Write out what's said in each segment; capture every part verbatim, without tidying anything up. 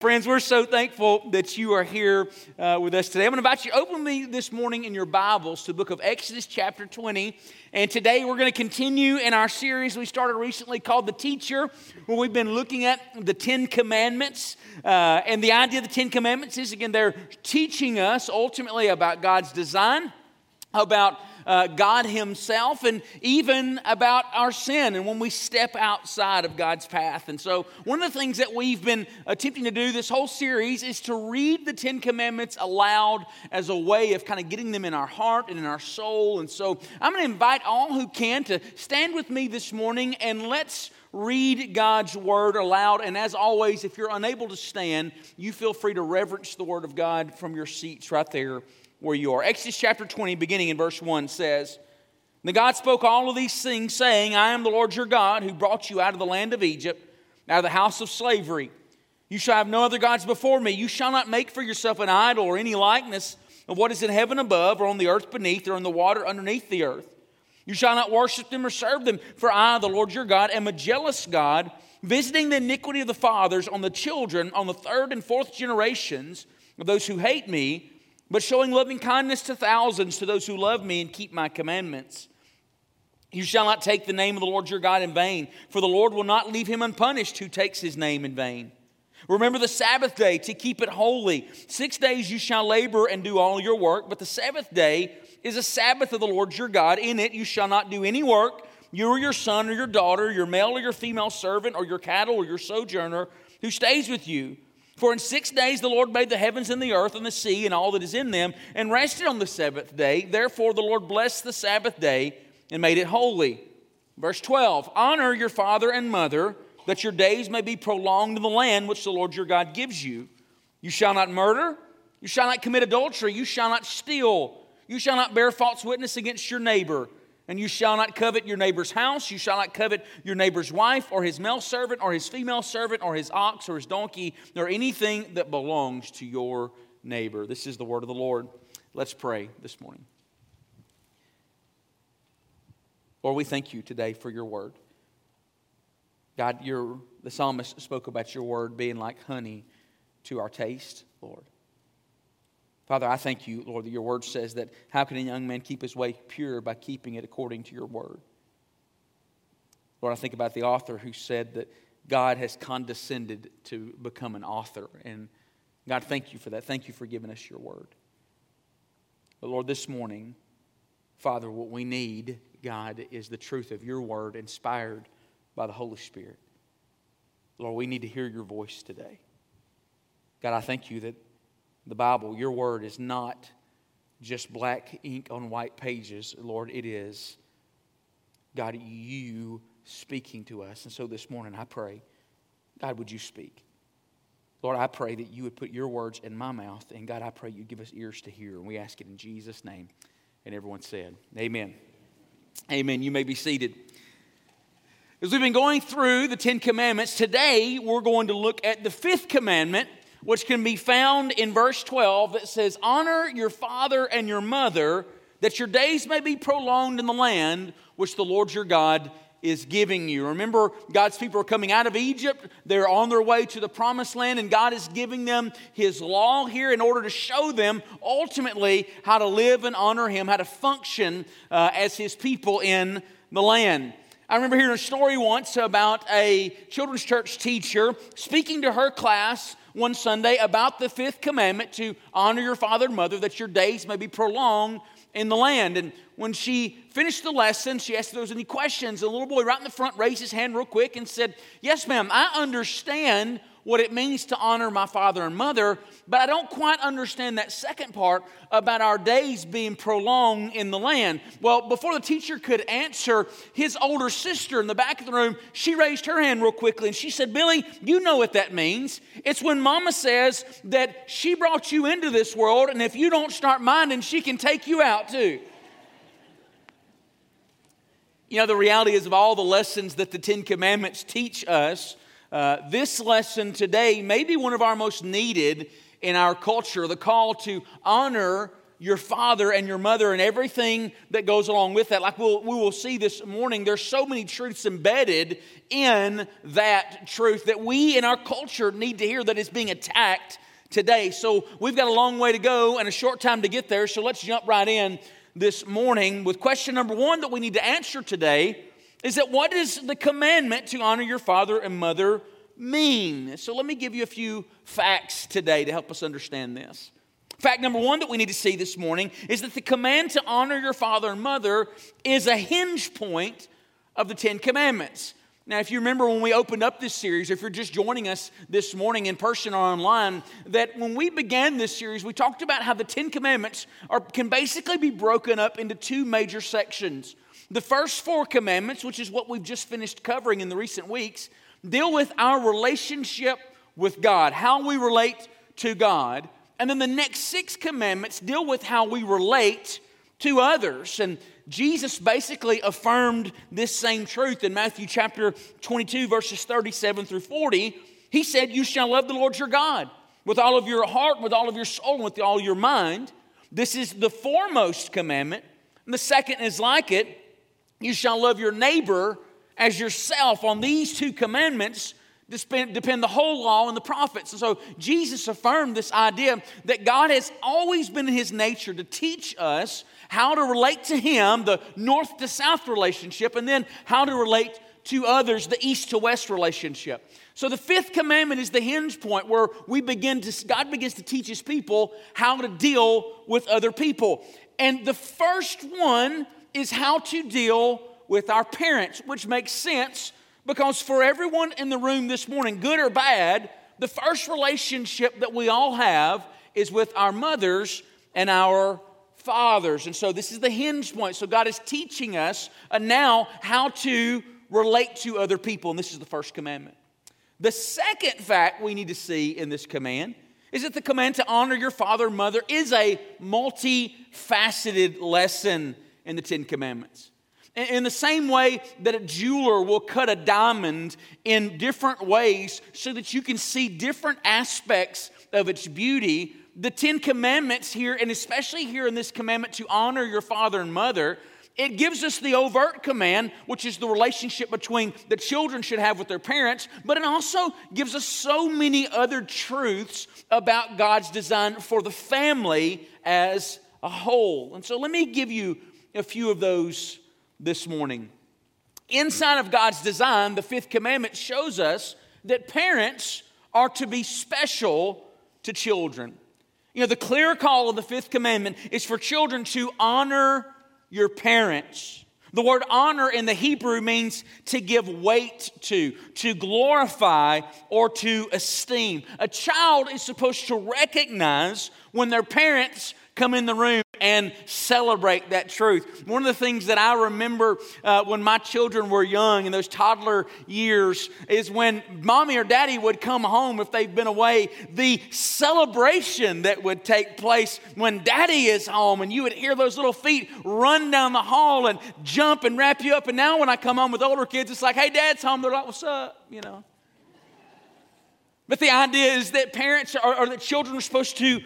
Friends, we're so thankful that you are here uh, with us today. I'm going to invite you to open me this morning in your Bibles to the book of Exodus chapter twenty. And today we're going to continue in our series we started recently called The Teacher, where we've been looking at the Ten Commandments. Uh, and the idea of the Ten Commandments is, again, they're teaching us ultimately about God's design, about Uh, God himself, and even about our sin and when we step outside of God's path. And so one of the things that we've been attempting to do this whole series is to read the Ten Commandments aloud as a way of kind of getting them in our heart and in our soul. And so I'm going to invite all who can to stand with me this morning, and let's read God's word aloud. And as always, if you're unable to stand, you feel free to reverence the word of God from your seats right there where you are. Exodus chapter twenty, beginning in verse one, says, "Then God spoke all of these things, saying, I am the Lord your God, who brought you out of the land of Egypt, out of the house of slavery. You shall have no other gods before me. You shall not make for yourself an idol or any likeness of what is in heaven above, or on the earth beneath, or in the water underneath the earth. You shall not worship them or serve them, for I, the Lord your God, am a jealous God, visiting the iniquity of the fathers on the children, on the third and fourth generations of those who hate me, but showing loving kindness to thousands, to those who love me and keep my commandments. You shall not take the name of the Lord your God in vain, for the Lord will not leave him unpunished who takes his name in vain. Remember the Sabbath day to keep it holy. Six days you shall labor and do all your work, but the Sabbath day is a Sabbath of the Lord your God. In it you shall not do any work, you or your son or your daughter, your male or your female servant, or your cattle or your sojourner who stays with you. For in six days the Lord made the heavens and the earth and the sea and all that is in them, and rested on the seventh day. Therefore the Lord blessed the Sabbath day and made it holy." Verse twelve, "Honor your father and mother, that your days may be prolonged in the land which the Lord your God gives you. You shall not murder. You shall not commit adultery. You shall not steal. You shall not bear false witness against your neighbor. And you shall not covet your neighbor's house. You shall not covet your neighbor's wife, or his male servant, or his female servant, or his ox, or his donkey, nor anything that belongs to your neighbor." This is the word of the Lord. Let's pray this morning. Lord, we thank you today for your word. God, your, the psalmist spoke about your word being like honey to our taste, Lord. Father, I thank you, Lord, that your word says that how can a young man keep his way pure? By keeping it according to your word. Lord, I think about the author who said that God has condescended to become an author. And God, thank you for that. Thank you for giving us your word. But Lord, this morning, Father, what we need, God, is the truth of your word inspired by the Holy Spirit. Lord, we need to hear your voice today. God, I thank you that the Bible, your word, is not just black ink on white pages. Lord, it is, God, you speaking to us. And so this morning I pray, God, would you speak? Lord, I pray that you would put your words in my mouth. And God, I pray you give us ears to hear. And we ask it in Jesus' name. And everyone said, amen. Amen. You may be seated. As we've been going through the Ten Commandments, today we're going to look at the fifth commandment, which can be found in verse twelve, that says, "Honor your father and your mother, that your days may be prolonged in the land which the Lord your God is giving you." Remember, God's people are coming out of Egypt. They're on their way to the promised land, and God is giving them his law here in order to show them ultimately how to live and honor him, how to function uh, as his people in the land. I remember hearing a story once about a children's church teacher speaking to her class one Sunday about the fifth commandment to honor your father and mother, that your days may be prolonged in the land. And when she finished the lesson, she asked if there was any questions. The little boy right in the front raised his hand real quick and said, "Yes, ma'am, I understand what it means to honor my father and mother, but I don't quite understand that second part about our days being prolonged in the land." Well, before the teacher could answer, his older sister in the back of the room, she raised her hand real quickly and she said, "Billy, you know what that means. It's when mama says that she brought you into this world, and if you don't start minding, she can take you out too." You know, the reality is, of all the lessons that the Ten Commandments teach us, Uh, this lesson today may be one of our most needed in our culture, the call to honor your father and your mother and everything that goes along with that. Like we'll, we will see this morning, there's so many truths embedded in that truth that we in our culture need to hear that is being attacked today. So we've got a long way to go and a short time to get there. So let's jump right in this morning with question number one that we need to answer today is that what does the commandment to honor your father and mother mean? So let me give you a few facts today to help us understand this. Fact number one that we need to see this morning is that the command to honor your father and mother is a hinge point of the Ten Commandments. Now, if you remember when we opened up this series, if you're just joining us this morning in person or online, that when we began this series, we talked about how the Ten Commandments are, can basically be broken up into two major sections. The first four commandments, which is what we've just finished covering in the recent weeks, deal with our relationship with God, how we relate to God. And then the next six commandments deal with how we relate to others. And Jesus basically affirmed this same truth in Matthew chapter twenty-two, verses thirty-seven through forty. He said, "You shall love the Lord your God with all of your heart, with all of your soul, and with all your mind." This is the foremost commandment. And the second is like it. "You shall love your neighbor as yourself." On these two commandments depend the whole law and the prophets. And so Jesus affirmed this idea that God has always been in his nature to teach us how to relate to him, the north to south relationship, and then how to relate to others, the east to west relationship. So the fifth commandment is the hinge point where we begin to, God begins to teach his people how to deal with other people. And the first one is how to deal with our parents, which makes sense because for everyone in the room this morning, good or bad, the first relationship that we all have is with our mothers and our fathers. And so this is the hinge point. So God is teaching us now how to relate to other people. And this is the first commandment. The second fact we need to see in this command is that the command to honor your father and mother is a multifaceted lesson in the Ten Commandments. In the same way that a jeweler will cut a diamond in different ways so that you can see different aspects of its beauty, the Ten Commandments here, and especially here in this commandment to honor your father and mother, it gives us the overt command, which is the relationship between the children should have with their parents, but it also gives us so many other truths about God's design for the family as a whole. And so let me give you a few of those this morning. Inside of God's design, the fifth commandment shows us that parents are to be special to children. You know, the clear call of the fifth commandment is for children to honor your parents. The word honor in the Hebrew means to give weight to, to glorify, or to esteem. A child is supposed to recognize when their parents come in the room and celebrate that truth. One of the things that I remember uh, when my children were young in those toddler years is when mommy or daddy would come home if they've been away, the celebration that would take place when daddy is home, and you would hear those little feet run down the hall and jump and wrap you up. And now when I come home with older kids, it's like, "Hey, dad's home." They're like, "What's up?" You know. But the idea is that parents are, or that children are supposed to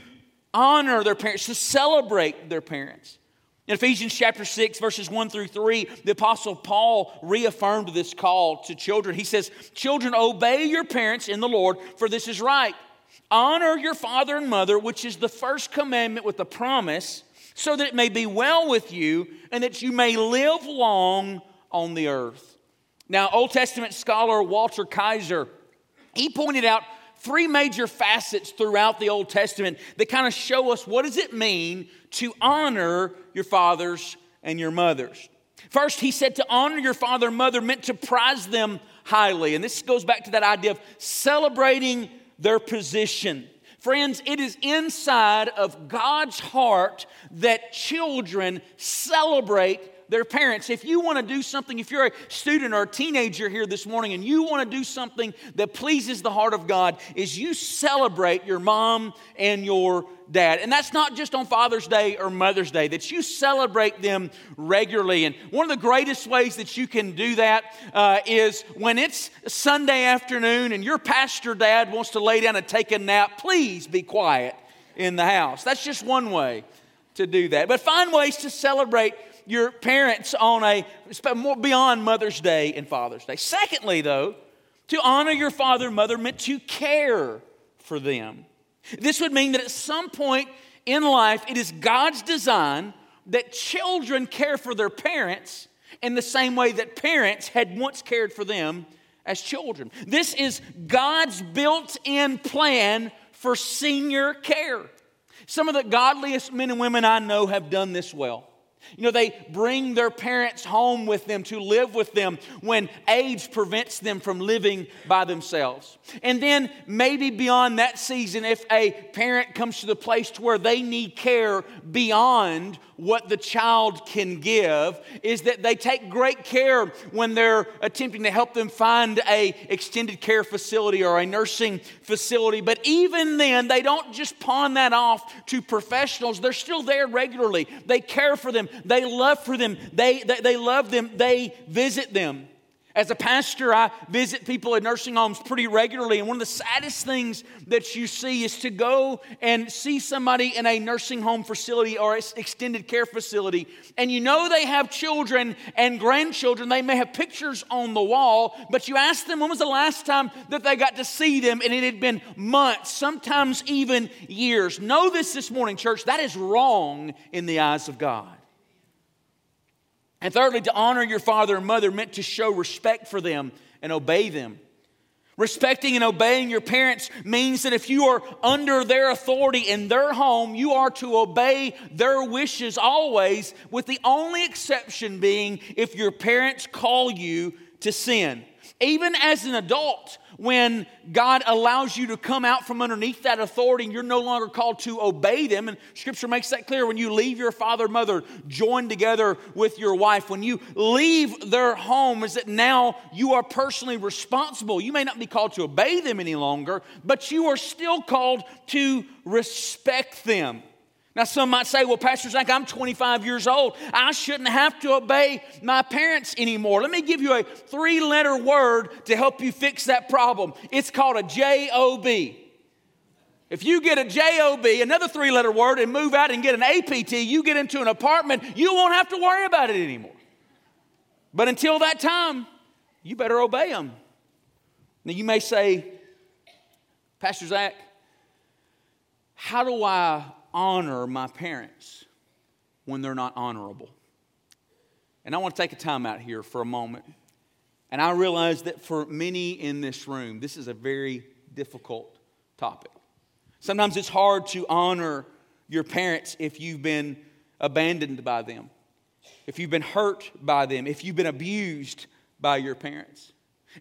honor their parents, to celebrate their parents. In Ephesians chapter six, verses one through three, the Apostle Paul reaffirmed this call to children. He says, "Children, obey your parents in the Lord, for this is right. Honor your father and mother, which is the first commandment with a promise, so that it may be well with you and that you may live long on the earth." Now, Old Testament scholar Walter Kaiser, he pointed out three major facets throughout the Old Testament that kind of show us what does it mean to honor your fathers and your mothers. First, he said to honor your father and mother meant to prize them highly. And this goes back to that idea of celebrating their position. Friends, it is inside of God's heart that children celebrate their parents. If you want to do something, if you're a student or a teenager here this morning and you want to do something that pleases the heart of God, is you celebrate your mom and your dad. And that's not just on Father's Day or Mother's Day, that you celebrate them regularly. And one of the greatest ways that you can do that uh, is when it's Sunday afternoon and your pastor dad wants to lay down and take a nap, please be quiet in the house. That's just one way to do that. But find ways to celebrate your parents on a more beyond Mother's Day and Father's Day. Secondly, though, to honor your father and mother meant to care for them. This would mean that at some point in life, it is God's design that children care for their parents in the same way that parents had once cared for them as children. This is God's built-in plan for senior care. Some of the godliest men and women I know have done this well. You know, they bring their parents home with them to live with them when age prevents them from living by themselves. And then maybe beyond that season, if a parent comes to the place to where they need care beyond what the child can give, is that they take great care when they're attempting to help them find a extended care facility or a nursing facility. But even then, they don't just pawn that off to professionals. They're still there regularly. They care for them. They love for them. They, they, they love them. They visit them. As a pastor, I visit people in nursing homes pretty regularly, and one of the saddest things that you see is to go and see somebody in a nursing home facility or extended care facility, and you know they have children and grandchildren. They may have pictures on the wall, but you ask them when was the last time that they got to see them, and it had been months, sometimes even years. Know this this morning, church, that is wrong in the eyes of God. And thirdly, to honor your father and mother meant to show respect for them and obey them. Respecting and obeying your parents means that if you are under their authority in their home, you are to obey their wishes always, with the only exception being if your parents call you to sin. Even as an adult, when God allows you to come out from underneath that authority and you're no longer called to obey them, and Scripture makes that clear, when you leave your father and mother, join together with your wife, when you leave their home, is that now you are personally responsible. You may not be called to obey them any longer, but you are still called to respect them. Now, some might say, well, Pastor Zac, I'm twenty-five years old. I shouldn't have to obey my parents anymore. Let me give you a three-letter word to help you fix that problem. It's called a J O B. If you get a J O B, another three-letter word, and move out and get an A P T, you get into an apartment, you won't have to worry about it anymore. But until that time, you better obey them. Now, you may say, Pastor Zac, how do I honor my parents when they're not honorable? And I want to take a time out here for a moment. And I realize that for many in this room, this is a very difficult topic. Sometimes it's hard to honor your parents if you've been abandoned by them, if you've been hurt by them, if you've been abused by your parents.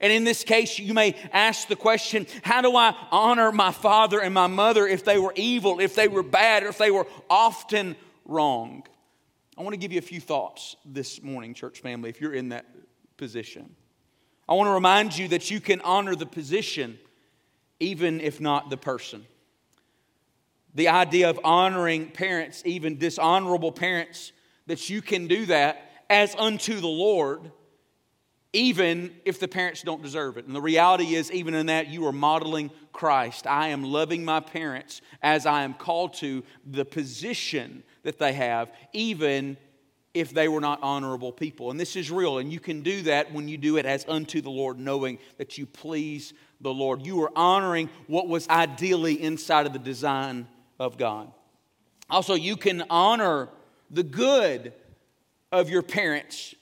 And in this case, you may ask the question, how do I honor my father and my mother if they were evil, if they were bad, or if they were often wrong? I want to give you a few thoughts this morning, church family, if you're in that position. I want to remind you that you can honor the position even if not the person. The idea of honoring parents, even dishonorable parents, that you can do that as unto the Lord, even if the parents don't deserve it. And the reality is, even in that, you are modeling Christ. I am loving my parents as I am called to the position that they have, even if they were not honorable people. And this is real, and you can do that when you do it as unto the Lord, knowing that you please the Lord. You are honoring what was ideally inside of the design of God. Also, you can honor the good of your parents,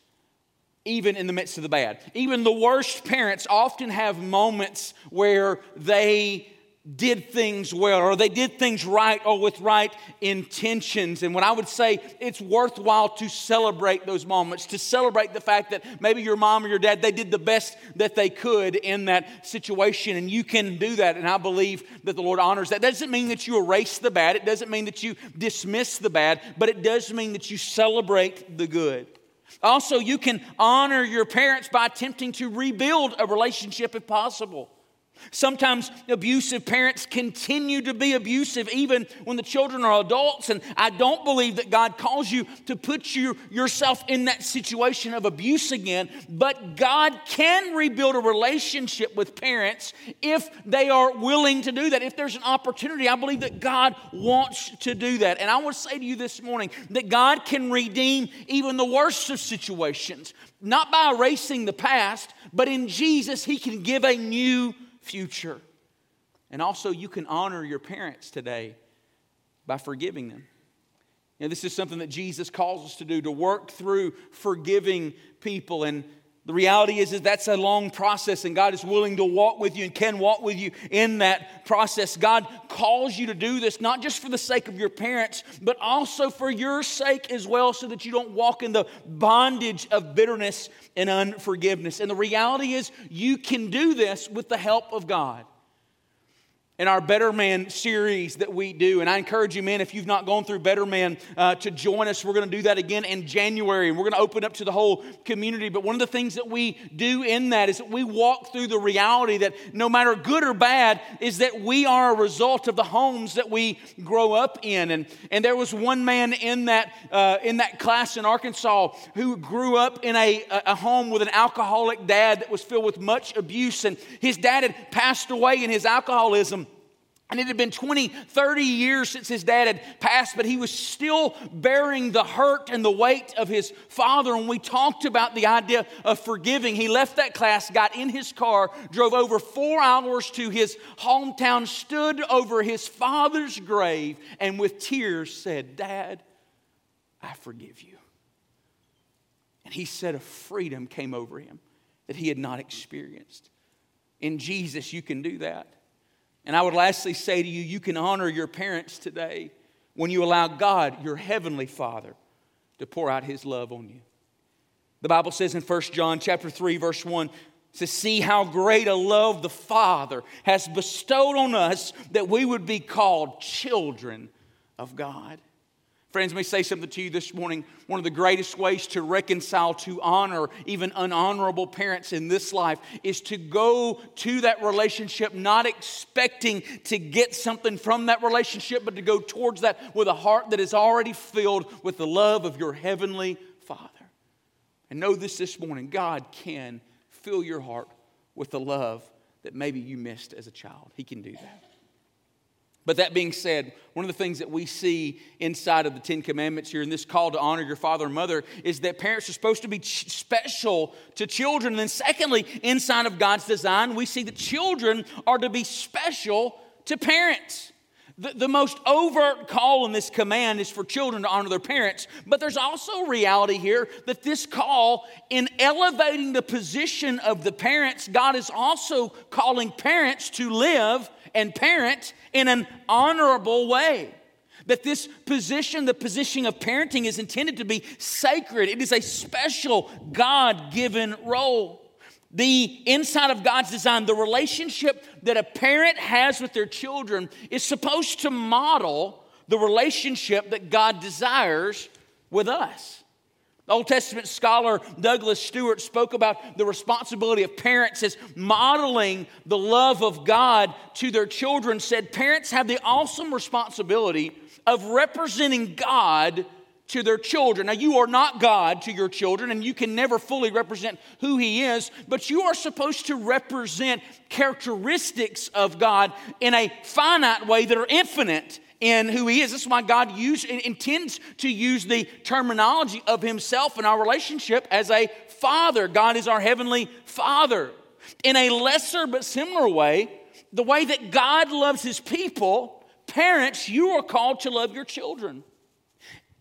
even in the midst of the bad. Even the worst parents often have moments where they did things well, or they did things right, or with right intentions. And what I would say, it's worthwhile to celebrate those moments, to celebrate the fact that maybe your mom or your dad, they did the best that they could in that situation, and you can do that, and I believe that the Lord honors that. That doesn't mean that you erase the bad. It doesn't mean that you dismiss the bad, but it does mean that you celebrate the good. Also, you can honor your parents by attempting to rebuild a relationship if possible. Sometimes abusive parents continue to be abusive even when the children are adults. And I don't believe that God calls you to put you, yourself in that situation of abuse again. But God can rebuild a relationship with parents if they are willing to do that. If there's an opportunity, I believe that God wants to do that. And I want to say to you this morning that God can redeem even the worst of situations. Not by erasing the past, but in Jesus, He can give a new future. And also, you can honor your parents today by forgiving them. You know, this is something that Jesus calls us to do, to work through forgiving people. And the reality is, is that's a long process, and God is willing to walk with you and can walk with you in that process. God calls you to do this, not just for the sake of your parents, but also for your sake as well, so that you don't walk in the bondage of bitterness and unforgiveness. And the reality is, you can do this with the help of God. In our Better Man series that we do. And I encourage you, man, if you've not gone through Better Man, uh, to join us. We're going to do that again in January. And we're going to open up to the whole community. But one of the things that we do in that is that we walk through the reality that no matter good or bad, is that we are a result of the homes that we grow up in. And, and there was one man in that, uh, in that class in Arkansas who grew up in a, a home with an alcoholic dad that was filled with much abuse. And his dad had passed away in his alcoholism. And it had been twenty, thirty years since his dad had passed, but he was still bearing the hurt and the weight of his father. And we talked about the idea of forgiving. He left that class, got in his car, drove over four hours to his hometown, stood over his father's grave, and with tears said, "Dad, I forgive you." And he said a freedom came over him that he had not experienced. In Jesus, you can do that. And I would lastly say to you, you can honor your parents today when you allow God, your heavenly Father, to pour out His love on you. The Bible says in First John chapter three, verse one, to see how great a love the Father has bestowed on us that we would be called children of God. Friends, let me say something to you this morning. One of the greatest ways to reconcile, to honor even unhonorable parents in this life is to go to that relationship not expecting to get something from that relationship, but to go towards that with a heart that is already filled with the love of your heavenly Father. And know this this morning, God can fill your heart with the love that maybe you missed as a child. He can do that. But that being said, one of the things that we see inside of the Ten Commandments here in this call to honor your father and mother is that parents are supposed to be ch- special to children. And then secondly, inside of God's design, we see that children are to be special to parents. The, the most overt call in this command is for children to honor their parents. But there's also a reality here that this call, in elevating the position of the parents, God is also calling parents to live and parent in an honorable way. That this position, the position of parenting, is intended to be sacred. It is a special God-given role. The inside of God's design, the relationship that a parent has with their children is supposed to model the relationship that God desires with us. Old Testament scholar Douglas Stewart spoke about the responsibility of parents as modeling the love of God to their children, said parents have the awesome responsibility of representing God to their children. Now, you are not God to your children, and you can never fully represent who He is, but you are supposed to represent characteristics of God in a finite way that are infinite in who He is. That's why God use, intends to use the terminology of Himself in our relationship as a Father. God is our Heavenly Father. In a lesser but similar way, the way that God loves His people, parents, you are called to love your children.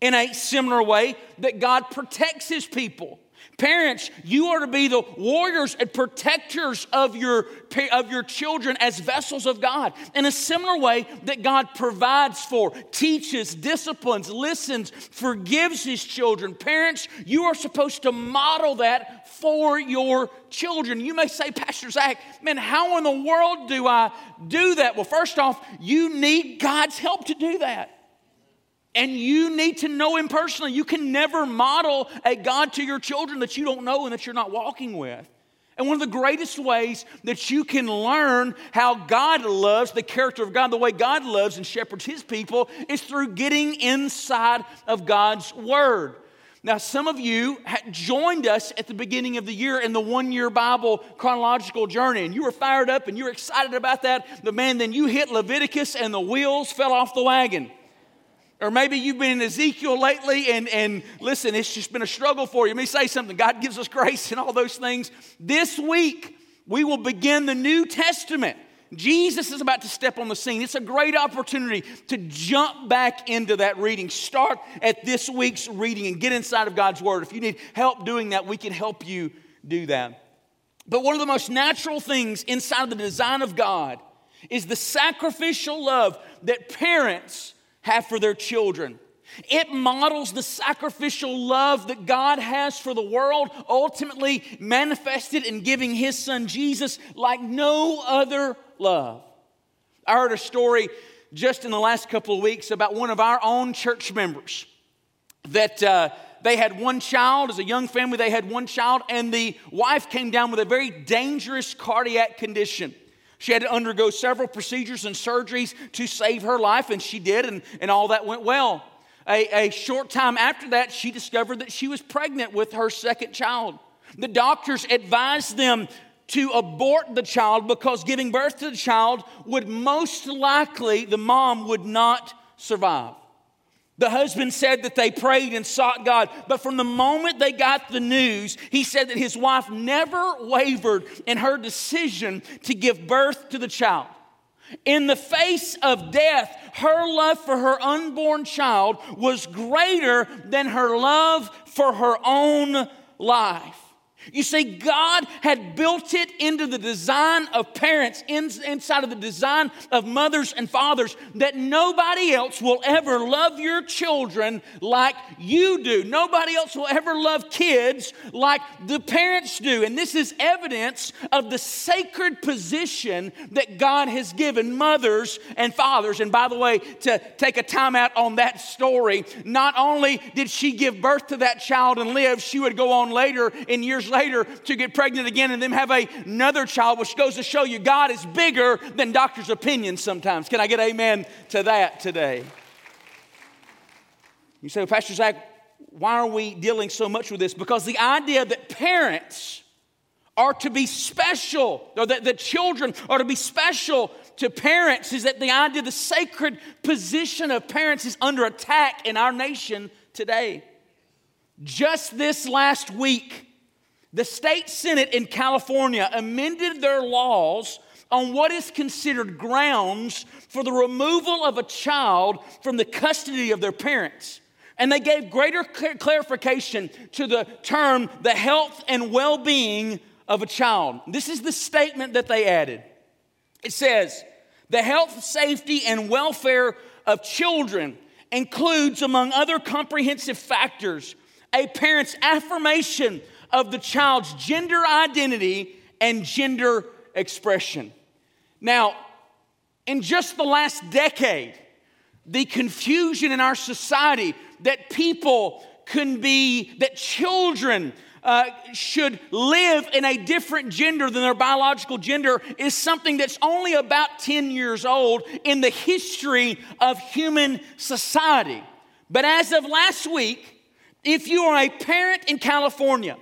In a similar way that God protects His people, parents, you are to be the warriors and protectors of your, of your children as vessels of God. In a similar way that God provides for, teaches, disciplines, listens, forgives His children. Parents, you are supposed to model that for your children. You may say, Pastor Zach, man, how in the world do I do that? Well, first off, you need God's help to do that. And you need to know Him personally. You can never model a God to your children that you don't know and that you're not walking with. And one of the greatest ways that you can learn how God loves, the character of God, the way God loves and shepherds his people, is through getting inside of God's word. Now, some of you had joined us at the beginning of the year in the one-year Bible chronological journey, and you were fired up and you were excited about that. But man, then you hit Leviticus and the wheels fell off the wagon. Or maybe you've been in Ezekiel lately, and, and listen, it's just been a struggle for you. Let me say something. God gives us grace and all those things. This week, we will begin the New Testament. Jesus is about to step on the scene. It's a great opportunity to jump back into that reading. Start at this week's reading and get inside of God's word. If you need help doing that, we can help you do that. But one of the most natural things inside of the design of God is the sacrificial love that parents have for their children. It models the sacrificial love that God has for the world, ultimately manifested in giving his son Jesus like no other love. I heard a story just in the last couple of weeks about one of our own church members that uh, they had one child. As a young family, they had one child, and the wife came down with a very dangerous cardiac condition. She had to undergo several procedures and surgeries to save her life, and she did, and, and all that went well. A, a short time after that, she discovered that she was pregnant with her second child. The doctors advised them to abort the child because giving birth to the child would most likely, the mom would not survive. The husband said that they prayed and sought God, but from the moment they got the news, he said that his wife never wavered in her decision to give birth to the child. In the face of death, her love for her unborn child was greater than her love for her own life. You see, God had built it into the design of parents, inside of the design of mothers and fathers, that nobody else will ever love your children like you do. Nobody else will ever love kids like the parents do. And this is evidence of the sacred position that God has given mothers and fathers. And by the way, to take a time out on that story, not only did she give birth to that child and live, she would go on later in years later to get pregnant again and then have a, another child, which goes to show you God is bigger than doctors' opinions sometimes. Can I get amen to that today? You say, well, Pastor Zac, why are we dealing so much with this? Because the idea that parents are to be special, or that the children are to be special to parents, is that the idea, the sacred position of parents is under attack in our nation today. Just this last week, the state senate in California amended their laws on what is considered grounds for the removal of a child from the custody of their parents. And they gave greater clarification to the term, the health and well-being of a child. This is the statement that they added. It says, the health, safety, and welfare of children includes, among other comprehensive factors, a parent's affirmation of the child's gender identity and gender expression. Now, in just the last decade, the confusion in our society that people can be, that children uh, should live in a different gender than their biological gender, is something that's only about ten years old in the history of human society. But as of last week, if you are a parent in California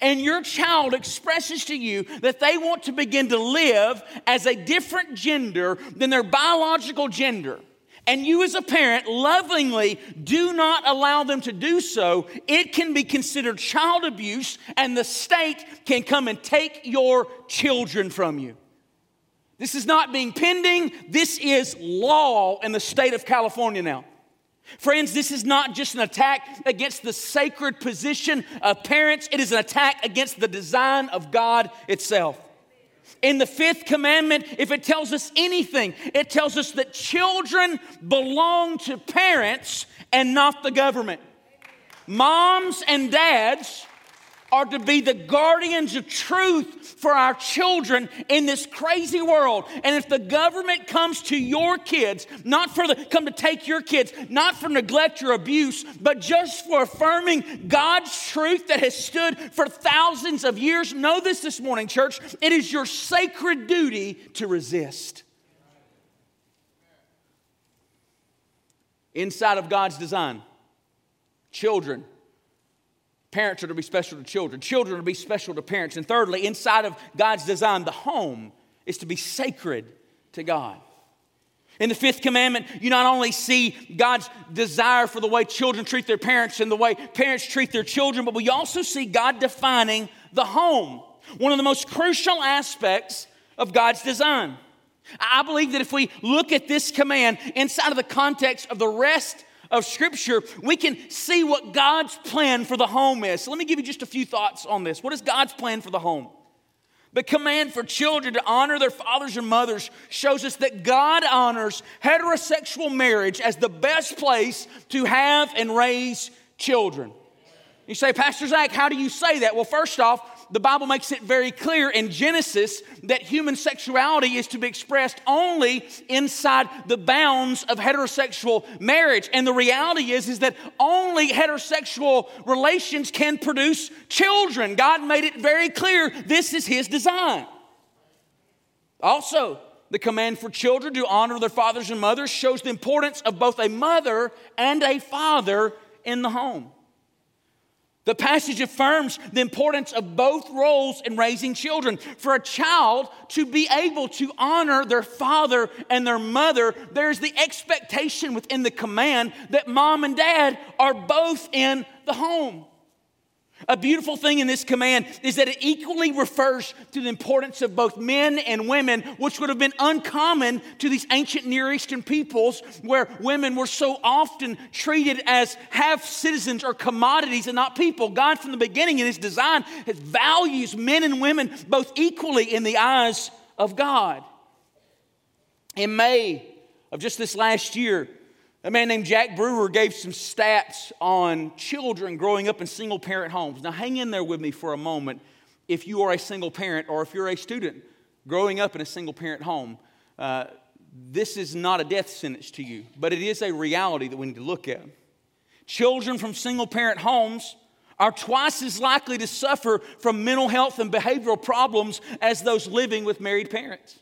and your child expresses to you that they want to begin to live as a different gender than their biological gender, and you as a parent lovingly do not allow them to do so, it can be considered child abuse, and the state can come and take your children from you. This is not being pending. This is law in the state of California now. Friends, this is not just an attack against the sacred position of parents. It is an attack against the design of God itself. In the fifth commandment, if it tells us anything, it tells us that children belong to parents and not the government. Moms and dads are to be the guardians of truth for our children in this crazy world. And if the government comes to your kids, not for the, come to take your kids, not for neglect or abuse, but just for affirming God's truth that has stood for thousands of years, know this this morning, church, it is your sacred duty to resist. Inside of God's design, children, parents are to be special to children. Children are to be special to parents. And thirdly, inside of God's design, the home is to be sacred to God. In the fifth commandment, you not only see God's desire for the way children treat their parents and the way parents treat their children, but we also see God defining the home, one of the most crucial aspects of God's design. I believe that if we look at this command inside of the context of the rest of Scripture, we can see what God's plan for the home is. So let me give you just a few thoughts on this. What is God's plan for the home? The command for children to honor their fathers and mothers shows us that God honors heterosexual marriage as the best place to have and raise children. You say, Pastor Zach, how do you say that? Well, first off, the Bible makes it very clear in Genesis that human sexuality is to be expressed only inside the bounds of heterosexual marriage. And the reality is, is that only heterosexual relations can produce children. God made it very clear this is His design. Also, the command for children to honor their fathers and mothers shows the importance of both a mother and a father in the home. The passage affirms the importance of both roles in raising children. For a child to be able to honor their father and their mother, there's the expectation within the command that mom and dad are both in the home. A beautiful thing in this command is that it equally refers to the importance of both men and women, which would have been uncommon to these ancient Near Eastern peoples where women were so often treated as half-citizens or commodities and not people. God, from the beginning in His design, has values men and women both equally in the eyes of God. In May of just this last year, a man named Jack Brewer gave some stats on children growing up in single-parent homes. Now, hang in there with me for a moment if you are a single parent or if you're a student growing up in a single-parent home. Uh, this is not a death sentence to you, but it is a reality that we need to look at. Children from single-parent homes are twice as likely to suffer from mental health and behavioral problems as those living with married parents.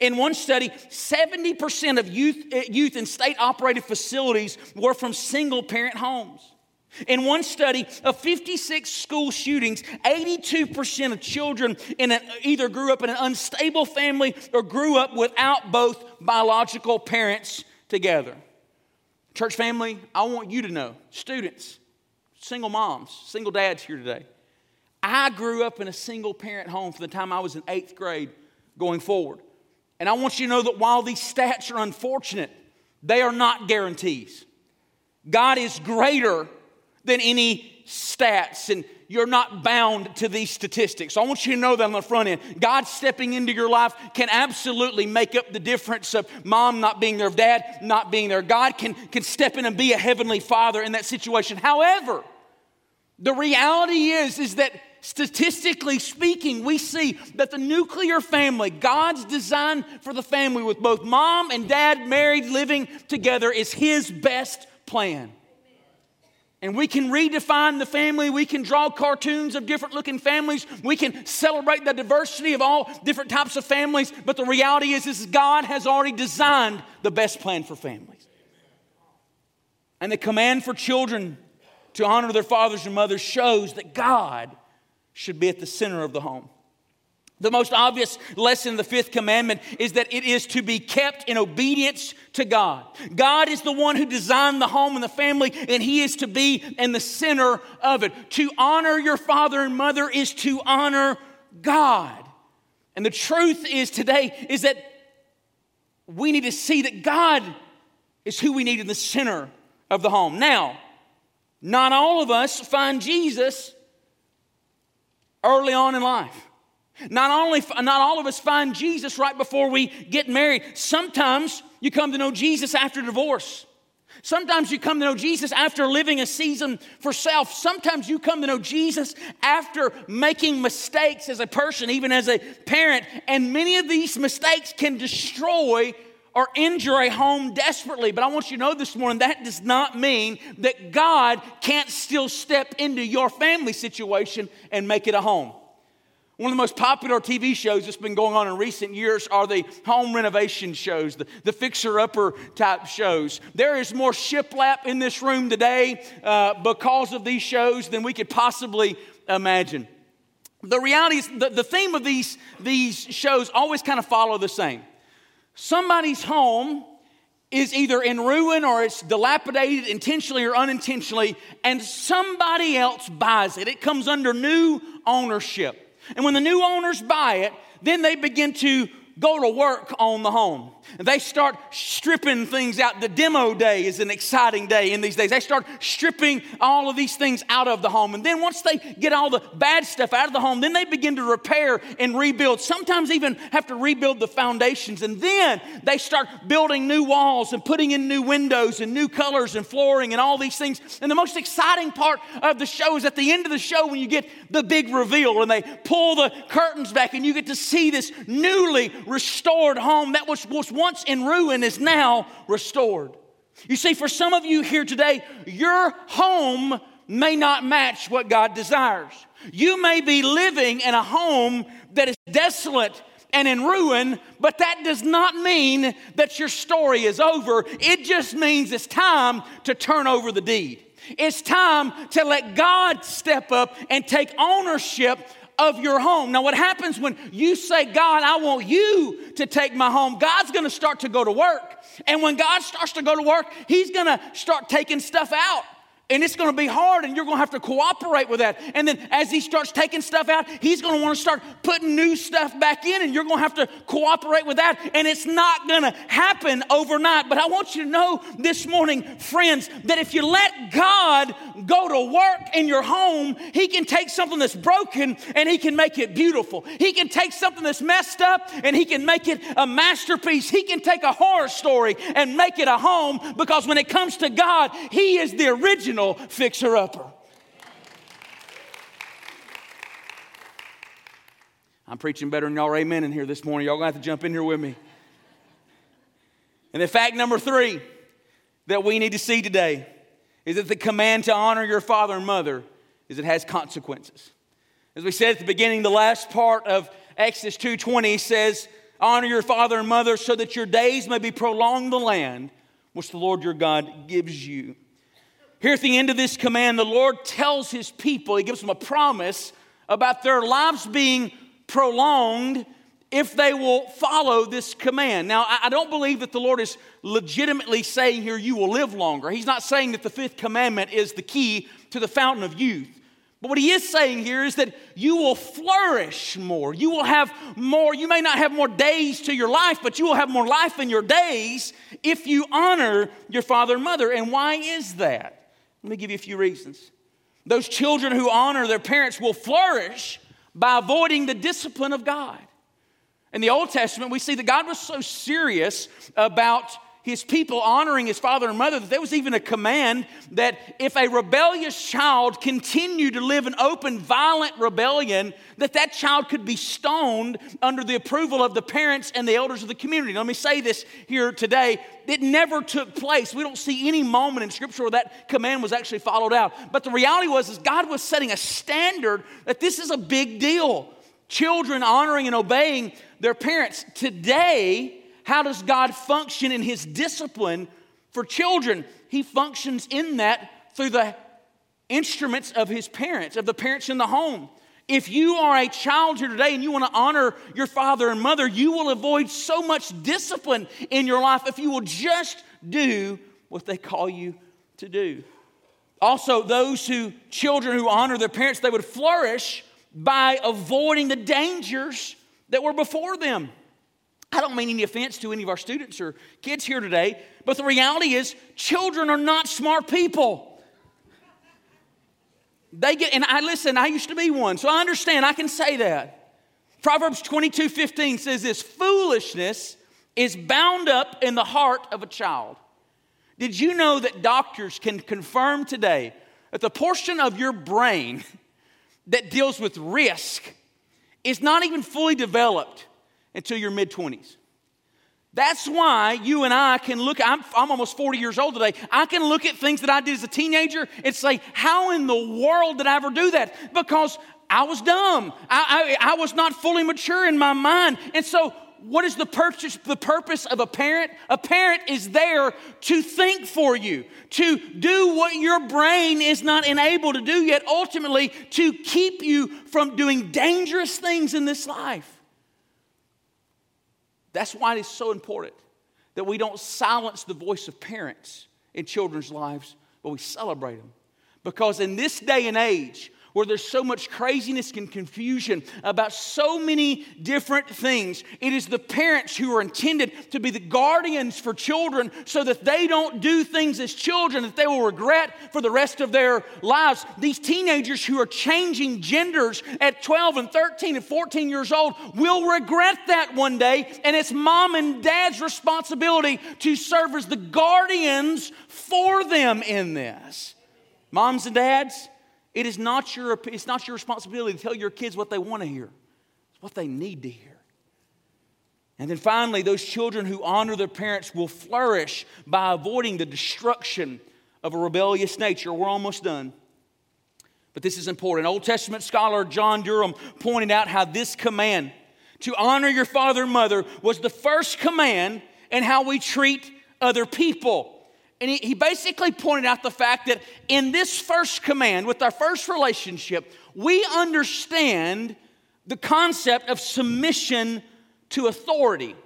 In one study, seventy percent of youth, youth in state-operated facilities were from single-parent homes. In one study of fifty-six school shootings, eighty-two percent of children in an, either grew up in an unstable family or grew up without both biological parents together. Church family, I want you to know, students, single moms, single dads here today, I grew up in a single-parent home from the time I was in eighth grade going forward. And I want you to know that while these stats are unfortunate, they are not guarantees. God is greater than any stats, and you're not bound to these statistics. So I want you to know that on the front end, God stepping into your life can absolutely make up the difference of mom not being there, dad not being there. God can, can step in and be a heavenly father in that situation. However, the reality is, is that statistically speaking, we see that the nuclear family, God's design for the family with both mom and dad married, living together, is His best plan. And we can redefine the family. We can draw cartoons of different looking families. We can celebrate the diversity of all different types of families. But the reality is, is God has already designed the best plan for families. And the command for children to honor their fathers and mothers shows that God should be at the center of the home. The most obvious lesson in the fifth commandment is that it is to be kept in obedience to God. God is the one who designed the home and the family, and He is to be in the center of it. To honor your father and mother is to honor God. And the truth is today is that we need to see that God is who we need in the center of the home. Now, not all of us find Jesus early on in life. Not only, not all of us find Jesus right before we get married. Sometimes you come to know Jesus after divorce. Sometimes you come to know Jesus after living a season for self. Sometimes you come to know Jesus after making mistakes as a person, even as a parent. And many of these mistakes can destroy or injure a home desperately. But I want you to know this morning, that does not mean that God can't still step into your family situation and make it a home. One of the most popular T V shows that's been going on in recent years are the home renovation shows, the, the fixer-upper type shows. There is more shiplap in this room today uh, because of these shows than we could possibly imagine. The reality is the, the theme of these, these shows always kind of follow the same. Somebody's home is either in ruin or it's dilapidated intentionally or unintentionally, and somebody else buys it. It comes under new ownership. And when the new owners buy it, then they begin to go to work on the home. They start stripping things out. The demo day is an exciting day in these days. They start stripping all of these things out of the home. And then once they get all the bad stuff out of the home, then they begin to repair and rebuild. Sometimes even have to rebuild the foundations. And then they start building new walls and putting in new windows and new colors and flooring and all these things. And the most exciting part of the show is at the end of the show when you get the big reveal and they pull the curtains back and you get to see this newly restored home that was was once in ruin is now restored. You see, for some of you here today, your home may not match what God desires. You may be living in a home that is desolate and in ruin, but that does not mean that your story is over. It just means it's time to turn over the deed. It's time to let God step up and take ownership of your home. Now, what happens when you say, God, I want you to take my home, God's going to start to go to work. And when God starts to go to work, he's going to start taking stuff out. And it's going to be hard, and you're going to have to cooperate with that. And then as he starts taking stuff out, he's going to want to start putting new stuff back in, and you're going to have to cooperate with that. And it's not going to happen overnight. But I want you to know this morning, friends, that if you let God go to work in your home, he can take something that's broken, and he can make it beautiful. He can take something that's messed up, and he can make it a masterpiece. He can take a horror story and make it a home, because when it comes to God, he is the original fixer-upper. I'm preaching better than y'all are amen in here this morning. Y'all gonna have to jump in here with me. And the fact number three that we need to see today is that the command to honor your father and mother is it has consequences. As we said at the beginning, the last part of Exodus two twenty says, honor your father and mother so that your days may be prolonged in the land which the Lord your God gives you. Here at the end of this command, the Lord tells his people, he gives them a promise about their lives being prolonged if they will follow this command. Now, I don't believe that the Lord is legitimately saying here, you will live longer. He's not saying that the fifth commandment is the key to the fountain of youth. But what he is saying here is that you will flourish more. You will have more, you may not have more days to your life, but you will have more life in your days if you honor your father and mother. And why is that? Let me give you a few reasons. Those children who honor their parents will flourish by avoiding the discipline of God. In the Old Testament, we see that God was so serious about his people honoring his father and mother that there was even a command that if a rebellious child continued to live in open, violent rebellion, that that child could be stoned under the approval of the parents and the elders of the community. Now, let me say this here today. It never took place. We don't see any moment in Scripture where that command was actually followed out. But the reality was is God was setting a standard that this is a big deal. Children honoring and obeying their parents. Today, how does God function in his discipline for children? He functions in that through the instruments of his parents, of the parents in the home. If you are a child here today and you want to honor your father and mother, you will avoid so much discipline in your life if you will just do what they call you to do. Also, those who children who honor their parents, they would flourish by avoiding the dangers that were before them. I don't mean any offense to any of our students or kids here today, but the reality is children are not smart people. They get, and I listen, I used to be one, so I understand, I can say that. Proverbs twenty-two fifteen says this, foolishness is bound up in the heart of a child. Did you know that doctors can confirm today that the portion of your brain that deals with risk is not even fully developed until your mid-twenties? That's why you and I can look, I'm, I'm almost forty years old today, I can look at things that I did as a teenager and say, how in the world did I ever do that? Because I was dumb. I, I, I was not fully mature in my mind. And so what is the purpose, the purpose of a parent? A parent is there to think for you, to do what your brain is not enabled to do yet, ultimately to keep you from doing dangerous things in this life. That's why it's so important that we don't silence the voice of parents in children's lives, but we celebrate them. Because in this day and age, where there's so much craziness and confusion about so many different things, it is the parents who are intended to be the guardians for children so that they don't do things as children that they will regret for the rest of their lives. These teenagers who are changing genders at twelve and thirteen and fourteen years old will regret that one day, and it's mom and dad's responsibility to serve as the guardians for them in this. Moms and dads, It is not your, it's not your responsibility to tell your kids what they want to hear. It's what they need to hear. And then finally, those children who honor their parents will flourish by avoiding the destruction of a rebellious nature. We're almost done. But this is important. Old Testament scholar John Durham pointed out how this command to honor your father and mother was the first command in how we treat other people. And he basically pointed out the fact that in this first command, with our first relationship, we understand the concept of submission to authority.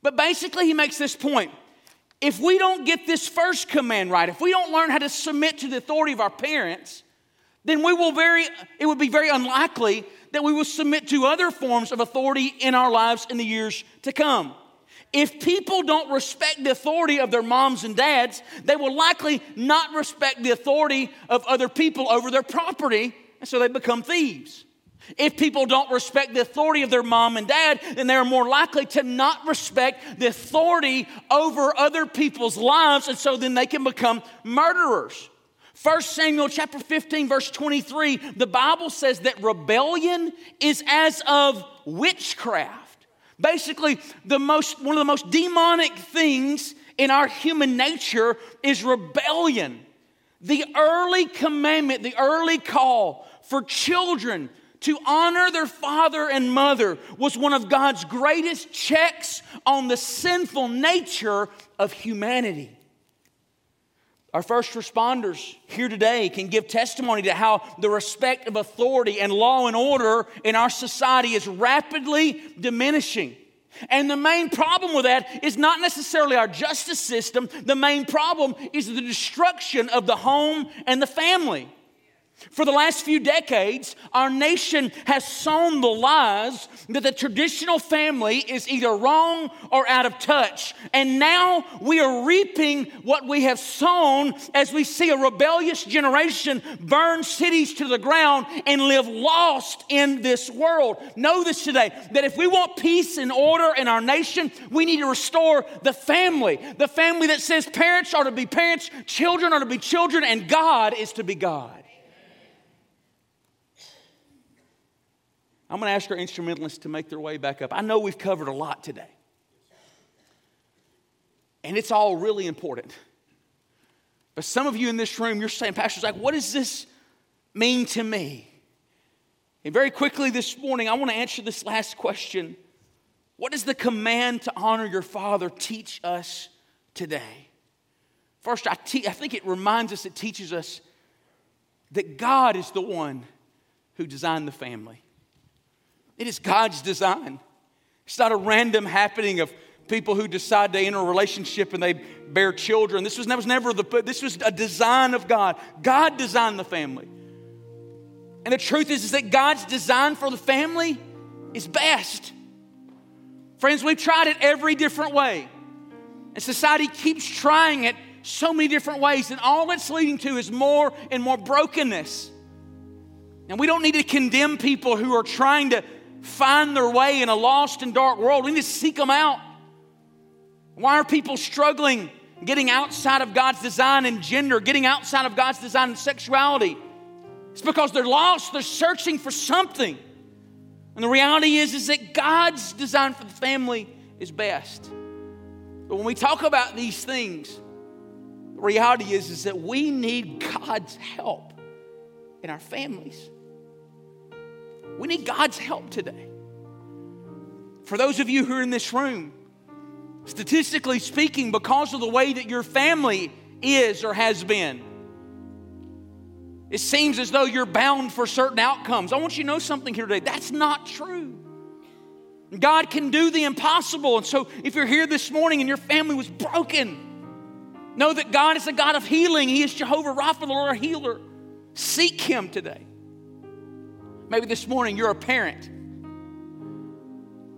But basically he makes this point. If we don't get this first command right, if we don't learn how to submit to the authority of our parents, then we will very, it would be very unlikely that we will submit to other forms of authority in our lives in the years to come. If people don't respect the authority of their moms and dads, they will likely not respect the authority of other people over their property, and so they become thieves. If people don't respect the authority of their mom and dad, then they are more likely to not respect the authority over other people's lives, and so then they can become murderers. First Samuel chapter fifteen, verse twenty-three, the Bible says that rebellion is as of witchcraft. Basically, the most one of the most demonic things in our human nature is rebellion. The early commandment, the early call for children to honor their father and mother was one of God's greatest checks on the sinful nature of humanity. Our first responders here today can give testimony to how the respect of authority and law and order in our society is rapidly diminishing. And the main problem with that is not necessarily our justice system. The main problem is the destruction of the home and the family. For the last few decades, our nation has sown the lies that the traditional family is either wrong or out of touch. And now we are reaping what we have sown as we see a rebellious generation burn cities to the ground and live lost in this world. Know this today, that if we want peace and order in our nation, we need to restore the family. The family that says parents are to be parents, children are to be children, and God is to be God. I'm going to ask our instrumentalists to make their way back up. I know we've covered a lot today. And it's all really important. But some of you in this room, you're saying, Pastor Zac, what does this mean to me? And very quickly this morning, I want to answer this last question. What does the command to honor your father teach us today? First, I, te- I think it reminds us, it teaches us that God is the one who designed the family. It is God's design. It's not a random happening of people who decide to enter a relationship and they bear children. This was, that was never the. This was a design of God. God designed the family, and the truth is, is that God's design for the family is best. Friends, we've tried it every different way, and society keeps trying it so many different ways, and all it's leading to is more and more brokenness. And we don't need to condemn people who are trying to find their way in a lost and dark world. We need to seek them out. Why are people struggling getting outside of God's design in gender, getting outside of God's design in sexuality. It's because they're lost. They're searching for something. And the reality is, is that God's design for the family is best. But when we talk about these things, the reality is, is that we need God's help in our families. We need God's help today. For those of you who are in this room, statistically speaking, because of the way that your family is or has been, it seems as though you're bound for certain outcomes. I want you to know something here today. That's not true. God can do the impossible. And so if you're here this morning and your family was broken, know that God is a God of healing. He is Jehovah Rapha, the Lord, our healer. Seek Him today. Maybe this morning you're a parent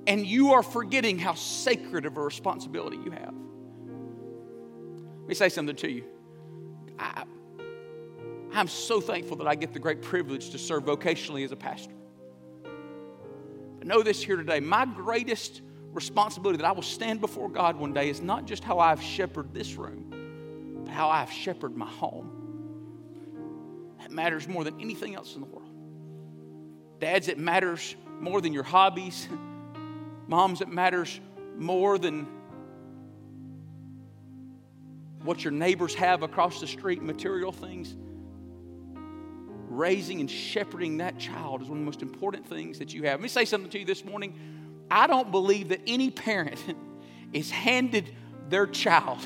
and you are forgetting how sacred of a responsibility you have. Let me say something to you. I, I'm so thankful that I get the great privilege to serve vocationally as a pastor. But know this here today, my greatest responsibility that I will stand before God one day is not just how I've shepherded this room, but how I've shepherded my home. That matters more than anything else in the world. Dads, it matters more than your hobbies. Moms, it matters more than what your neighbors have across the street, material things. Raising and shepherding that child is one of the most important things that you have. Let me say something to you this morning. I don't believe that any parent is handed their child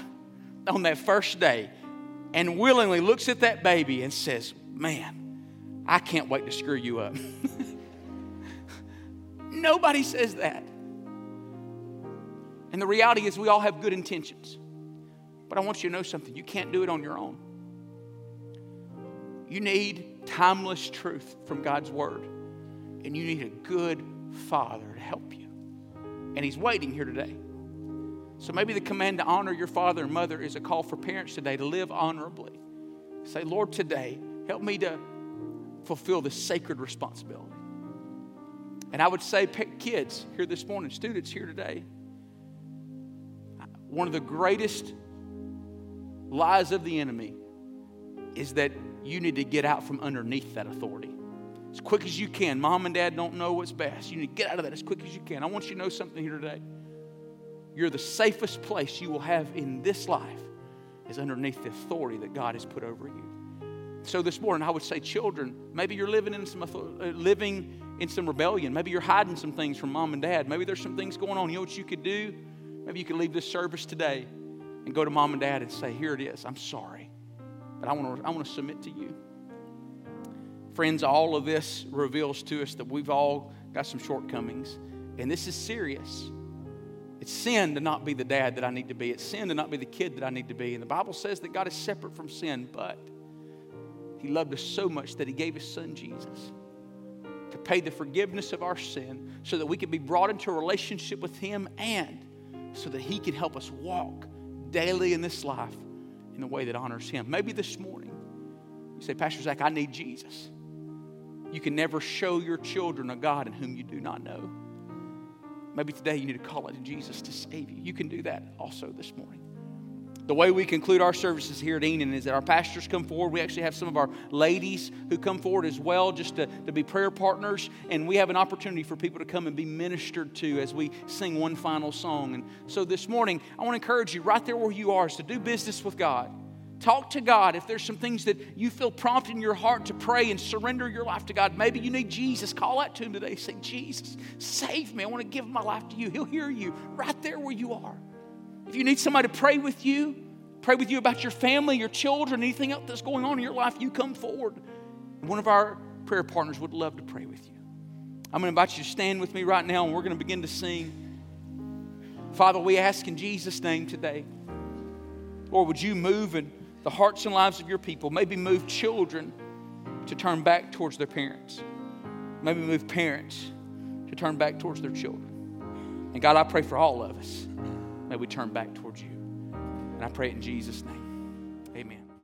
on that first day and willingly looks at that baby and says, man, I can't wait to screw you up. Nobody says that. And the reality is we all have good intentions. But I want you to know something. You can't do it on your own. You need timeless truth from God's word. And you need a good father to help you. And He's waiting here today. So maybe the command to honor your father and mother is a call for parents today to live honorably. Say, Lord, today, help me to fulfill this sacred responsibility. And I would say, kids here this morning, students here today, one of the greatest lies of the enemy is that you need to get out from underneath that authority as quick as you can. Mom and dad don't know what's best. You need to get out of that as quick as you can. I want you to know something here today. You're the safest place you will have in this life is underneath the authority that God has put over you. So this morning, I would say, children, maybe you're living in some living in some rebellion. Maybe you're hiding some things from mom and dad. Maybe there's some things going on. You know what you could do? Maybe you could leave this service today and go to mom and dad and say, here it is. I'm sorry, but I want to I want to submit to you. Friends, all of this reveals to us that we've all got some shortcomings, and this is serious. It's sin to not be the dad that I need to be. It's sin to not be the kid that I need to be. And the Bible says that God is separate from sin, but He loved us so much that He gave His Son, Jesus, to pay the forgiveness of our sin so that we could be brought into a relationship with Him and so that He could help us walk daily in this life in a way that honors Him. Maybe this morning you say, Pastor Zach, I need Jesus. You can never show your children a God in whom you do not know. Maybe today you need to call out to Jesus to save you. You can do that also this morning. The way we conclude our services here at Enon is that our pastors come forward. We actually have some of our ladies who come forward as well just to, to be prayer partners. And we have an opportunity for people to come and be ministered to as we sing one final song. And so this morning, I want to encourage you right there where you are is to do business with God. Talk to God. If there's some things that you feel prompt in your heart to pray and surrender your life to God, maybe you need Jesus. Call out to Him today. Say, Jesus, save me. I want to give my life to You. He'll hear you right there where you are. If you need somebody to pray with you, pray with you about your family, your children, anything else that's going on in your life, you come forward. One of our prayer partners would love to pray with you. I'm going to invite you to stand with me right now, and we're going to begin to sing. Father, we ask in Jesus' name today, Lord, would You move in the hearts and lives of Your people? Maybe move children to turn back towards their parents. Maybe move parents to turn back towards their children. And God, I pray for all of us. May we turn back towards You. And I pray it in Jesus' name. Amen.